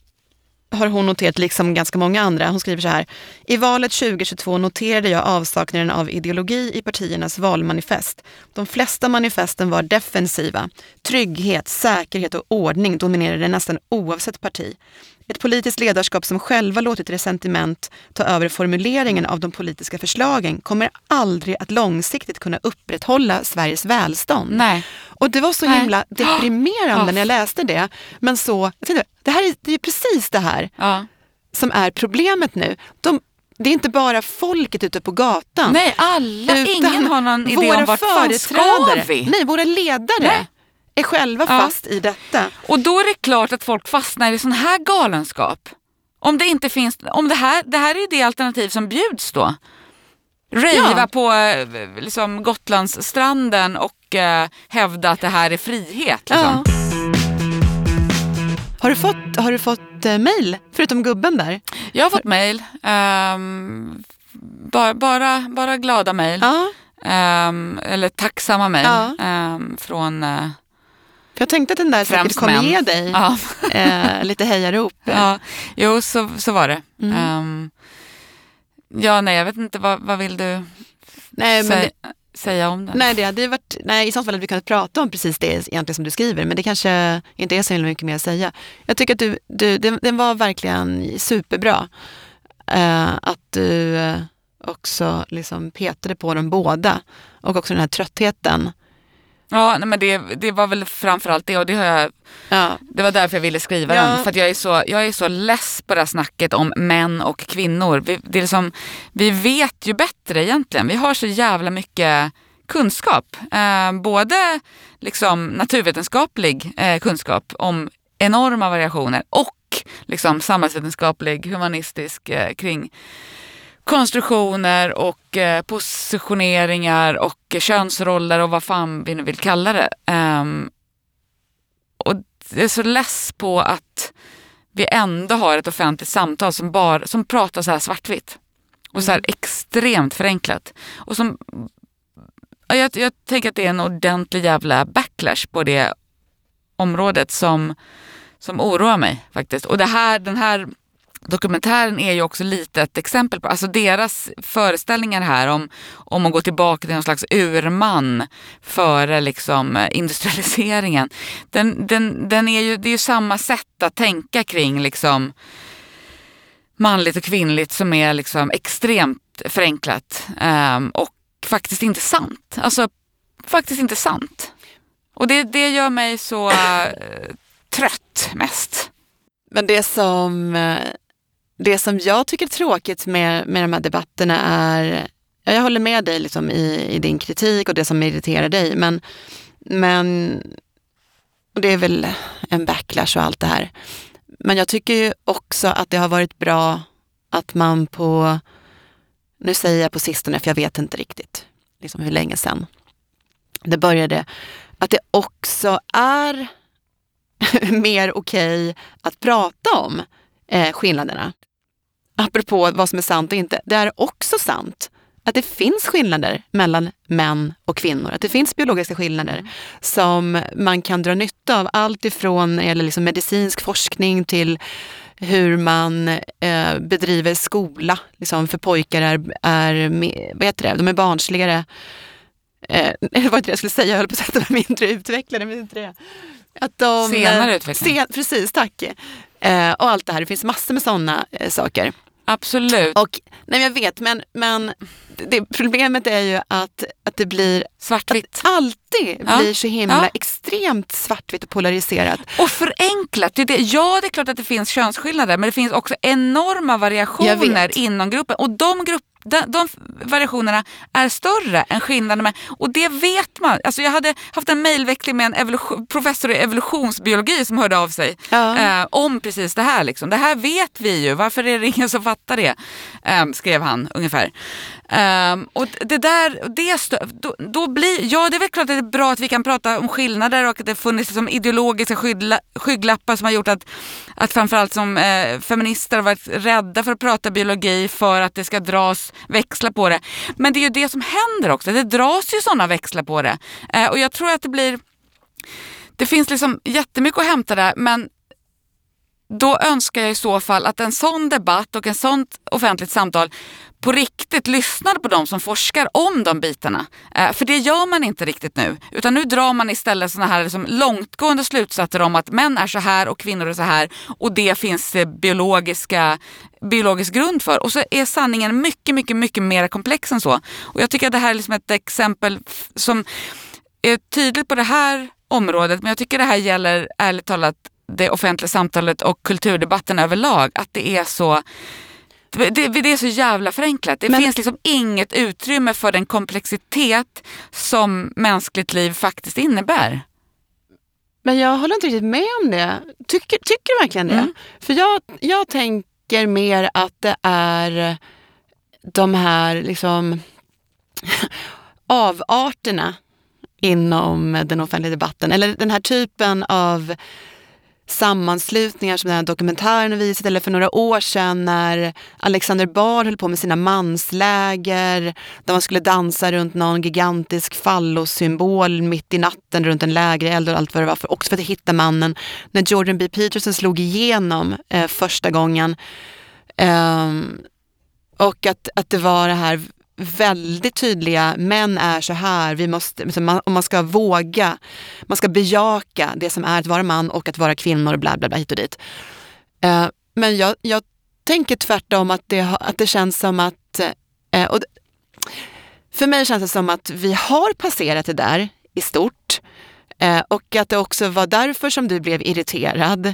har hon noterat, liksom ganska många andra. Hon skriver så här. I valet 2022 noterade jag avsaknaden av ideologi i partiernas valmanifest. De flesta manifesten var defensiva. Trygghet, säkerhet och ordning dominerade nästan oavsett parti. Ett politiskt ledarskap som själva låtit resentiment ta över formuleringen av de politiska förslagen kommer aldrig att långsiktigt kunna upprätthålla Sveriges välstånd. Nej. Och det var så himla deprimerande när jag läste det. Men så, det är precis det här som är problemet nu. Det är inte bara folket ute på gatan. Nej, alla. Ingen har någon idé om vart fan ska vi. Nej, våra ledare. Nej. Är själva fast i detta. Och då är det klart att folk fastnar i sån här galenskap. Om det inte finns, om det här är det alternativ som bjuds då. Rejva på liksom Gotlandsstranden och hävda att det här är frihet liksom. Ja. Har du fått mejl förutom gubben där? Jag har fått mejl. Bara glada mejl. Ja. Eller tacksamma mig från för jag tänkte att den där säkert kommer ge dig lite hejarop. Ja. Jo, så var det. Jag vet inte vad vill du säga om det? Nej, det hade ju varit i sånt fall att vi kunde prata om precis det egentligen som du skriver, men det kanske inte är så mycket mer att säga. Jag tycker att du den var verkligen superbra. Att du också liksom petade på dem båda och också den här tröttheten. Ja, nej, men det var väl framförallt det, och det har jag, det var därför jag ville skriva den, för att jag är så less på det här snacket om män och kvinnor. Det är liksom, vi vet ju bättre egentligen. Vi har så jävla mycket kunskap, både liksom naturvetenskaplig kunskap om enorma variationer och liksom samhällsvetenskaplig, humanistisk kring konstruktioner och positioneringar och könsroller och vad fan vi nu vill kalla det. Och det är så less på att vi ändå har ett offentligt samtal som pratar så här svartvitt. Och så här extremt förenklat. Och som, jag tänker att det är en ordentlig jävla backlash på det området som oroar mig faktiskt. Och den här dokumentären är ju också lite ett exempel på, alltså deras föreställningar här om att gå tillbaka till någon slags urman före liksom industrialiseringen, den är ju, det är ju samma sätt att tänka kring liksom manligt och kvinnligt som är liksom extremt förenklat och faktiskt inte sant. Alltså faktiskt inte sant. Och det gör mig så trött mest. Men det som jag tycker är tråkigt med de här debatterna är, jag håller med dig liksom i din kritik och det som irriterar dig, men och det är väl en backlash och allt det här. Men jag tycker ju också att det har varit bra att man på, nu säger jag på sistone för jag vet inte riktigt liksom hur länge sedan det började, att det också är mer okej att prata om skillnaderna. Apropå vad som är sant och inte. Det är också sant att det finns skillnader mellan män och kvinnor. Att det finns biologiska skillnader som man kan dra nytta av. Allt ifrån eller liksom medicinsk forskning till hur man bedriver skola. Liksom för pojkar de är barnsligare. Det var inte det jag skulle säga, jag höll på att säga att de är mindre utvecklade, men inte det. Att de, senare utveckling. Precis, tack. Och allt det här, det finns massor med sådana saker. Absolut. Och, nej, jag vet, men det, problemet är ju att det blir svartvitt. Att alltid blir så himla extremt svartvitt och polariserat. Och förenklat. Det är klart att det finns könsskillnader, men det finns också enorma variationer inom gruppen. Och de variationerna är större än skillnaderna med, och det vet man. Alltså jag hade haft en mejlväxling med en professor i evolutionsbiologi som hörde av sig om precis det här. Liksom. Det här vet vi ju. Varför är det ingen som fattar det? Skrev han ungefär. Och det där, då blir, det är väl klart att det är bra att vi kan prata om skillnader och att det funnits liksom ideologiska skygglappar som har gjort att framförallt som feminister har varit rädda för att prata biologi för att det ska dras växla på det. Men det är ju det som händer också. Det dras ju sådana växlar på det. Och jag tror att det finns liksom jättemycket att hämta där, men då önskar jag i så fall att en sån debatt och en sånt offentligt samtal på riktigt lyssnar på de som forskar om de bitarna. För det gör man inte riktigt nu. Utan nu drar man istället såna här liksom långtgående slutsatser om att män är så här och kvinnor är så här. Och det finns biologisk grund för. Och så är sanningen mycket, mycket, mycket mer komplex än så. Och jag tycker att det här är liksom ett exempel som är tydligt på det här området. Men jag tycker det här gäller ärligt talat det offentliga samtalet och kulturdebatten överlag, att det är så det är så jävla förenklat. Det finns liksom inget utrymme för den komplexitet som mänskligt liv faktiskt innebär. Men jag håller inte riktigt med om det. Tycker du verkligen det? Mm. För jag tänker mer att det är de här liksom avarterna inom den offentliga debatten, eller den här typen av sammanslutningar som den här dokumentären visat, eller för några år sedan när Alexander Bard höll på med sina mansläger där man skulle dansa runt någon gigantisk fallossymbol mitt i natten runt en lägereld och allt vad det var, också för att hitta mannen. När Jordan B. Peterson slog igenom första gången och att det var det här väldigt tydliga, män är så här, vi måste, man ska våga, man ska bejaka det som är att vara man och att vara kvinnor, bla bla bla, hit och dit. Men jag tänker tvärtom att det känns som att för mig känns det som att vi har passerat det där i stort, och att det också var därför som du blev irriterad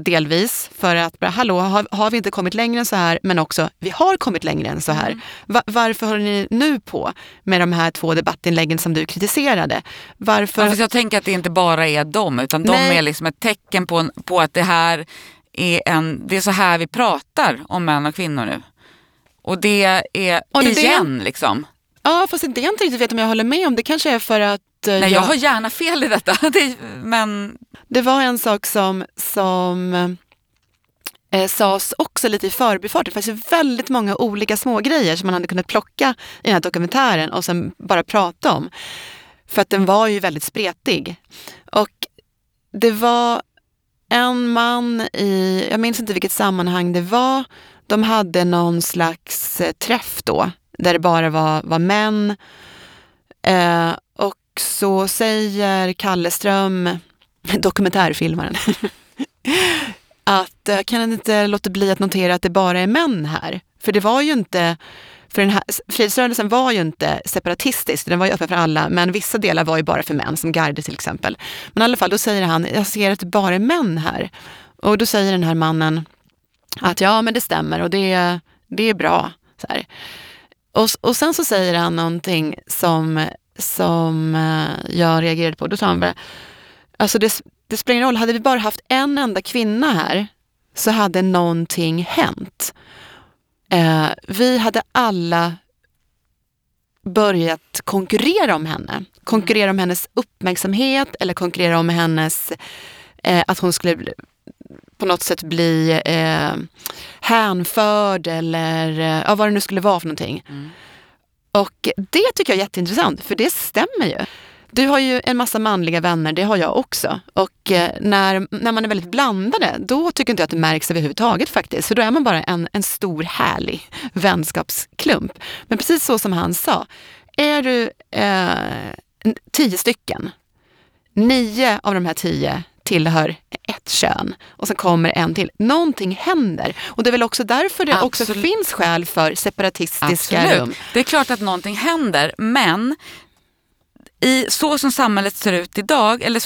delvis, för att hallå, har vi inte kommit längre än så här, men också vi har kommit längre än så här. Varför håller ni nu på med de här två debattinläggen som du kritiserade? Varför? Alltså jag tänker att det inte bara är dem, utan de är liksom ett tecken på att det här är det är så här vi pratar om män och kvinnor nu. Och det är igen det, liksom. Ja, fast det är inte riktigt, vet om jag håller med om det, kanske är för att nej, jag har gärna fel i detta. Men det var en sak som sades också lite i förbifarten. Det fanns väldigt många olika små grejer som man hade kunnat plocka i den här dokumentären och sen bara prata om. För att den var ju väldigt spretig. Och det var en man i, jag minns inte vilket sammanhang det var, de hade någon slags träff då, där det bara var män. Och så säger Kalleström, dokumentärfilmaren, att jag kan inte låta bli att notera att det bara är män här. För det var ju inte, för den här frihetsrörelsen var ju inte separatistisk, den var ju öppen för alla, men vissa delar var ju bara för män, som garde till exempel. Men i alla fall, då säger han, jag ser att det bara är män här. Och då säger den här mannen att ja, men det stämmer och det är bra. Så här. Och sen så säger han någonting som jag reagerade på. Då sa han bara, alltså det spelar ingen roll, hade vi bara haft en enda kvinna här så hade någonting hänt. Vi hade alla börjat konkurrera om henne. Konkurrera om hennes uppmärksamhet eller konkurrera om hennes att hon skulle på något sätt bli hänförd eller vad det nu skulle vara för någonting. Mm. Och det tycker jag är jätteintressant, för det stämmer ju. Du har ju en massa manliga vänner, det har jag också. Och när man är väldigt blandade, då tycker inte jag att det märks överhuvudtaget faktiskt. För då är man bara en stor härlig vänskapsklump. Men precis så som han sa, är du 10 stycken, 9 av de här 10 tillhör ett kön och sen kommer en till. Någonting händer. Och det är väl också därför det också finns skäl för separatistiska rum. Det är klart att någonting händer, men så som samhället ser ut idag, eller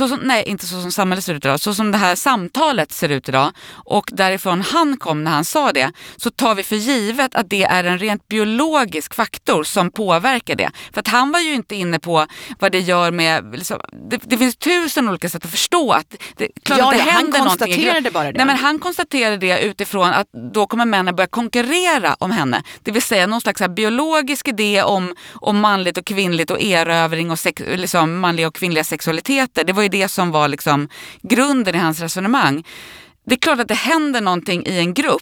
så som det här samtalet ser ut idag, och därifrån han kom när han sa det, så tar vi för givet att det är en rent biologisk faktor som påverkar det. För att han var ju inte inne på vad det gör med, liksom, det finns 000 olika sätt att förstå att det, klart att det händer han någonting. Konstaterade bara det. Nej, men han konstaterade det utifrån att då kommer männen börja konkurrera om henne. Det vill säga någon slags här biologisk idé om manligt och kvinnligt och erövring och sex, liksom manliga och kvinnliga sexualiteter. Det var ju det som var liksom grunden i hans resonemang. Det är klart att det händer någonting i en grupp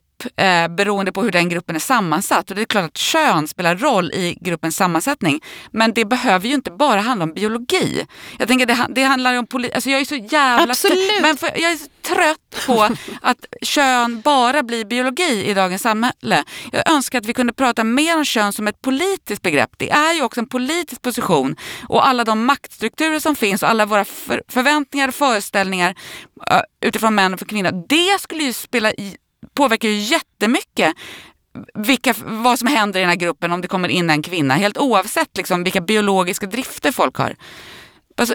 beroende på hur den gruppen är sammansatt. Och det är klart att kön spelar roll i gruppens sammansättning. Men det behöver ju inte bara handla om biologi. Jag tänker att det handlar om alltså jag är så jävla jag är så trött på att kön bara blir biologi i dagens samhälle. Jag önskar att vi kunde prata mer om kön som ett politiskt begrepp. Det är ju också en politisk position. Och alla de maktstrukturer som finns och alla våra förväntningar och föreställningar utifrån män och för kvinnor. Det skulle ju påverkar ju jättemycket vad som händer i den här gruppen om det kommer in en kvinna. Helt oavsett liksom, vilka biologiska drifter folk har. Alltså,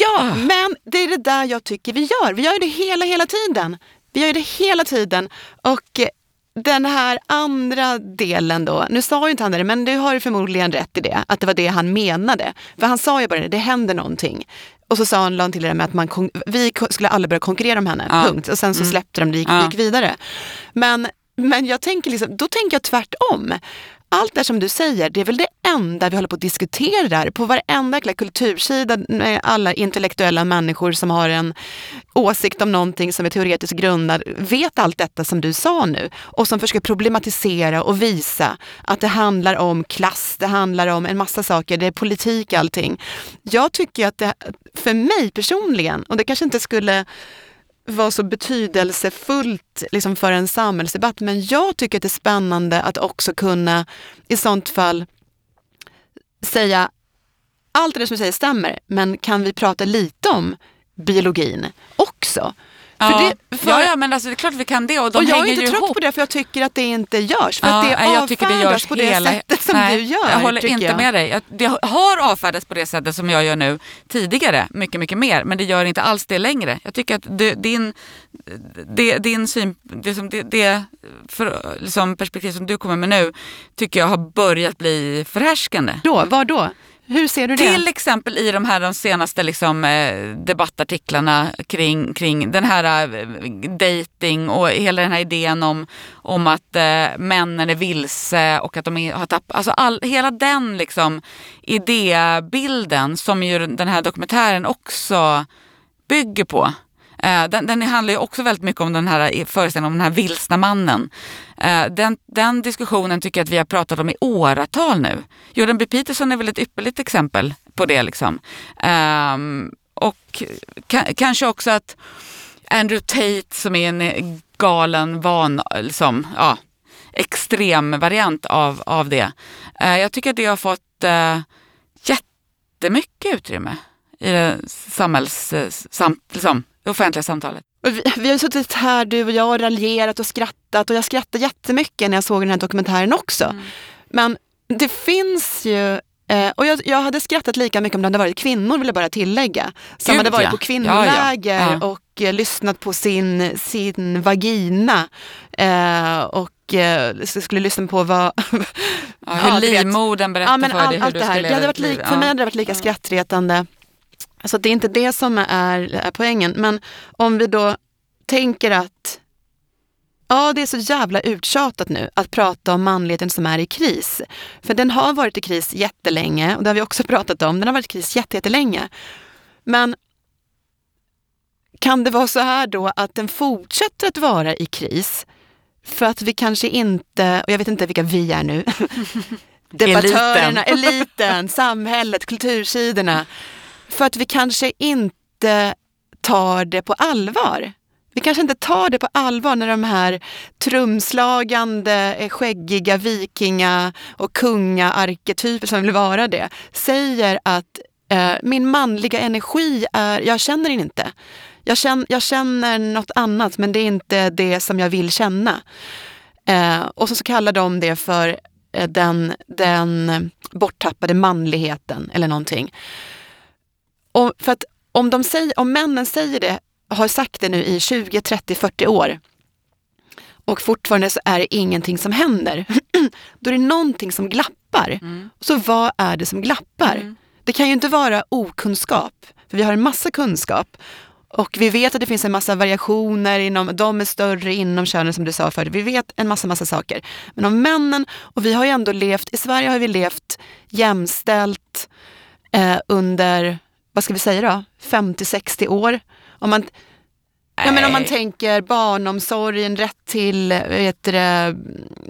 ja, men det är det där jag tycker vi gör. Vi gör det hela tiden. Vi gör det hela tiden. Och den här andra delen då, nu sa ju inte han det, men du har ju förmodligen rätt i det. Att det var det han menade. För han sa ju bara det händer någonting. Och så sa han långt till det med att vi skulle alla börja konkurrera om henne, punkt. Och sen så släppte de det gick vidare. Men jag tänker liksom, då tänker jag tvärtom. Allt det som du säger, det är väl det enda vi håller på att diskutera där. På varenda kultursida med alla intellektuella människor som har en åsikt om någonting som är teoretiskt grundad. Vet allt detta som du sa nu. Och som försöker problematisera och visa att det handlar om klass. Det handlar om en massa saker. Det är politik, allting. Jag tycker att det, för mig personligen, och det kanske inte skulle var så betydelsefullt liksom för en samhällsdebatt, men jag tycker att det är spännande att också kunna i sånt fall säga allt det som du säger stämmer, men kan vi prata lite om biologin också? Men alltså det är klart vi kan det, och jag är inte trött på det, för jag tycker att det inte görs, för att det avfärdas på det sättet som du gör. Jag håller inte med dig. Det har avfärdats på det sättet som jag gör nu tidigare, mycket, mycket mer, men det gör inte alls det längre. Jag tycker att din syn, det perspektiv som du kommer med nu, tycker jag har börjat bli förhärskande. Vad då? Hur ser du det? Till exempel i de senaste liksom, debattartiklarna kring den här dating och hela den här idén om att männen är vilse och att de har tappat. Alltså hela den liksom, idébilden som ju den här dokumentären också bygger på. Den handlar ju också väldigt mycket om den här föreställningen om den här vilsna mannen. Den diskussionen tycker jag att vi har pratat om i åratal nu. Jordan B. Peterson är väl ett ypperligt exempel på det liksom. Och kanske också att Andrew Tate som är en galen van, liksom, ja, extrem variant av det. Jag tycker att det har fått jättemycket utrymme i det offentliga samtalet. Vi har suttit här, du och jag, och raljerat och skrattat, och jag skrattade jättemycket när jag såg den här dokumentären också. Mm. Men det finns ju, och jag hade skrattat lika mycket om det hade varit kvinnor, vill jag bara tillägga, som hade varit på kvinnoläger och lyssnat på sin vagina och skulle lyssna på vad hur livmodern berättar för dig hur du skulle leva ditt liv. För mig hade det varit lika skrattretande. Så det är inte det som är poängen. Men om vi då tänker att det är så jävla uttjatat nu att prata om manligheten som är i kris. För den har varit i kris jättelänge, och det har vi också pratat om. Den har varit i kris jättelänge. Men kan det vara så här då att den fortsätter att vara i kris för att vi kanske inte, och jag vet inte vilka vi är nu, debattörerna, eliten, samhället, kultursidorna, för att vi kanske inte tar det på allvar. Vi kanske inte tar det på allvar när de här trumslagande, skäggiga vikinga- och kunga-arketyper som vill vara det säger att min manliga energi är... Jag känner den inte. Jag känner något annat, men det är inte det som jag vill känna. Och så kallar de det för den borttappade manligheten eller någonting. Och för att om männen säger det, har sagt det nu i 20, 30, 40 år, och fortfarande så är det ingenting som händer, då är det någonting som glappar. Mm. Så vad är det som glappar? Mm. Det kan ju inte vara okunskap, för vi har en massa kunskap, och vi vet att det finns en massa variationer inom, de är större inom könen som du sa förut. Vi vet en massa saker. Men om männen, och vi har ju ändå levt, i Sverige har vi levt jämställt under, vad ska vi säga då, 50-60 år. Om man tänker barnomsorgen, rätt till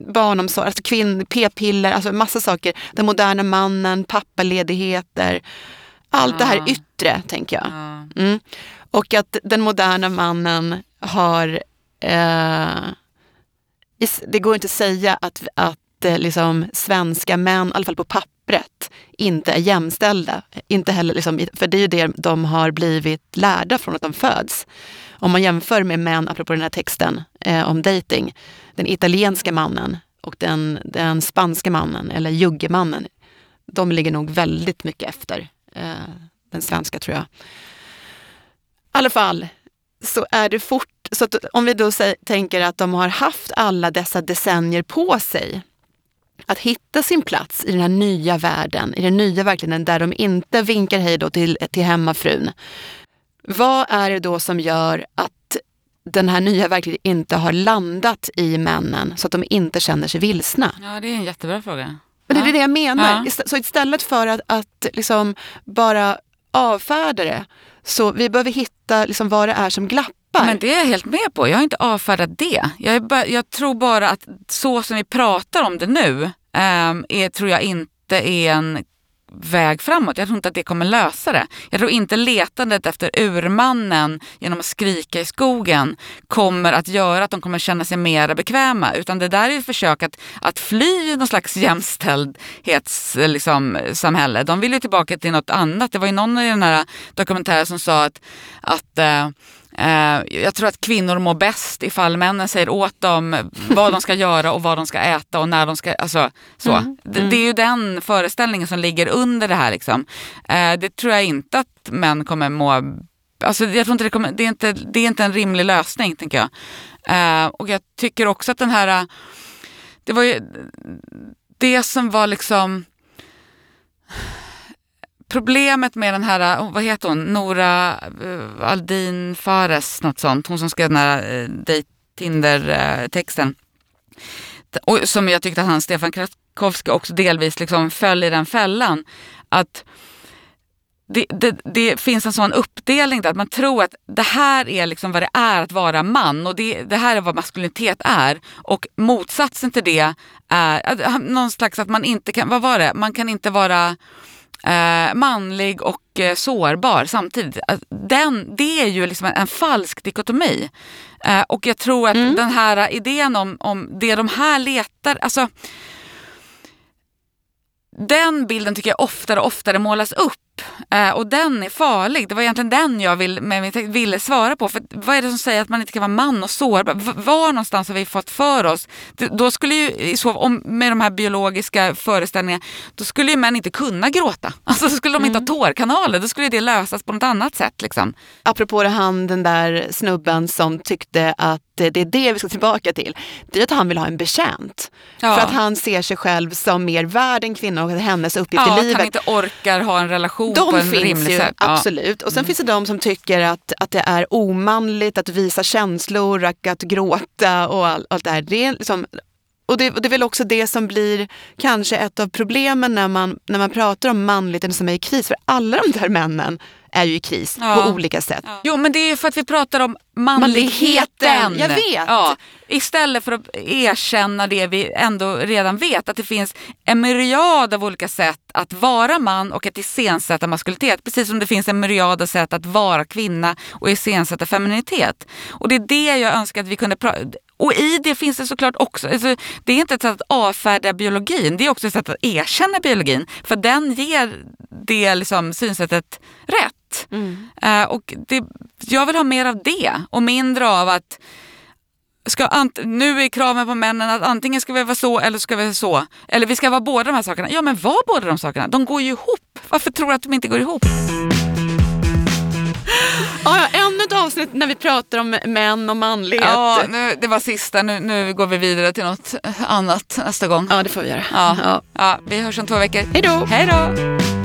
barnomsorg, alltså p-piller, alltså massa saker, den moderna mannen, pappaledigheter, allt det här yttre, tänker jag. Mm. Och att den moderna mannen har det går inte att säga att liksom svenska män, i alla fall på pappret, inte är jämställda, inte heller liksom, för det är ju det de har blivit lärda från att de föds. Om man jämför med män, apropå den här texten om dating, den italienska mannen och den spanska mannen eller juggemannen, de ligger nog väldigt mycket efter den svenska, tror jag. I alla fall så är det så att om vi då tänker att de har haft alla dessa decennier på sig att hitta sin plats i den här nya världen, i den nya verkligheten där de inte vinkar hej då till hemmafrun. Vad är det då som gör att den här nya verkligheten inte har landat i männen, så att de inte känner sig vilsna? Ja, det är en jättebra fråga. Men det är det jag menar. Ja. Så istället för att liksom bara avfärda det, så vi behöver hitta liksom vad det är som glappar. Men det är jag helt med på. Jag har inte avfärdat det. Jag tror bara att så som vi pratar om det nu tror jag inte är en väg framåt. Jag tror inte att det kommer lösa det. Jag tror inte letandet efter urmannen genom att skrika i skogen kommer att göra att de kommer känna sig mer bekväma, utan det där är ett försök att fly någon slags jämställdhetssamhälle. De vill ju tillbaka till något annat. Det var ju någon i den här dokumentären som sa att jag tror att kvinnor mår bäst ifall männen säger åt dem vad de ska göra och vad de ska äta och när de ska, alltså, så. Mm. Det är ju den föreställningen som ligger under det här liksom. Det tror jag inte att män kommer må, alltså jag tror inte det är inte en rimlig lösning, tänker jag. Och jag tycker också att den här, det var ju det som var liksom problemet med den här, vad heter hon? Nora Aldin Fares, något sånt. Hon som skrev den här Tinder-texten. Och som jag tyckte att han, Stefan Kratkowska, också delvis liksom föll i den fällan. Att det finns en sån uppdelning där att man tror att det här är liksom vad det är att vara man, och det här är vad maskulinitet är, och motsatsen till det är någon slags att man inte kan, vad var det? Man kan inte vara manlig och sårbar samtidigt. Det är ju liksom en falsk dikotomi. Och jag tror att den här idén om det de här letar, alltså den bilden tycker jag oftare och oftare målas upp, och den är farlig. Det var egentligen den jag ville svara på, för vad är det som säger att man inte kan vara man och sårbar? Var någonstans har vi fått för oss? Då skulle ju, med de här biologiska föreställningarna, då skulle ju män inte kunna gråta. Alltså då skulle de inte ha tårkanaler, då skulle det lösas på något annat sätt liksom. Apropå den där snubben som tyckte att det är det vi ska tillbaka till. Det är att han vill ha en betjänt. Ja. För att han ser sig själv som mer värd än kvinna och hennes uppgift i livet. Ja, han inte orkar ha en relation på en rimlig sätt. Absolut. Och sen finns det de som tycker att det är omanligt att visa känslor, att gråta och allt det här. Det är liksom... Och det är väl också det som blir kanske ett av problemen när man pratar om manligheten som är i kris. För alla de där männen är ju i kris på olika sätt. Ja. Jo, men det är för att vi pratar om manligheten. Jag vet. Ja. Istället för att erkänna det vi ändå redan vet. Att det finns en myriad av olika sätt att vara man och att iscensätta maskulinitet. Precis som det finns en myriad av sätt att vara kvinna och iscensätta feminitet. Och det är det jag önskar att vi kunde prata. Och i det finns det såklart också, alltså, det är inte ett sätt att avfärda biologin, det är också ett sätt att erkänna biologin. För den ger det liksom, synsättet rätt. Och jag vill ha mer av det och mindre av att nu är kraven på männen att antingen ska vi vara så eller ska vi vara så. Eller vi ska vara båda de här sakerna. Ja, men var båda de sakerna? De går ju ihop. Varför tror du att de inte går ihop? Ja, ännu ett avsnitt när vi pratar om män och manlighet. Ja, det var sista. Nu går vi vidare till något annat nästa gång. Ja, det får vi göra. Ja. Vi hörs om 2 veckor. Hej då!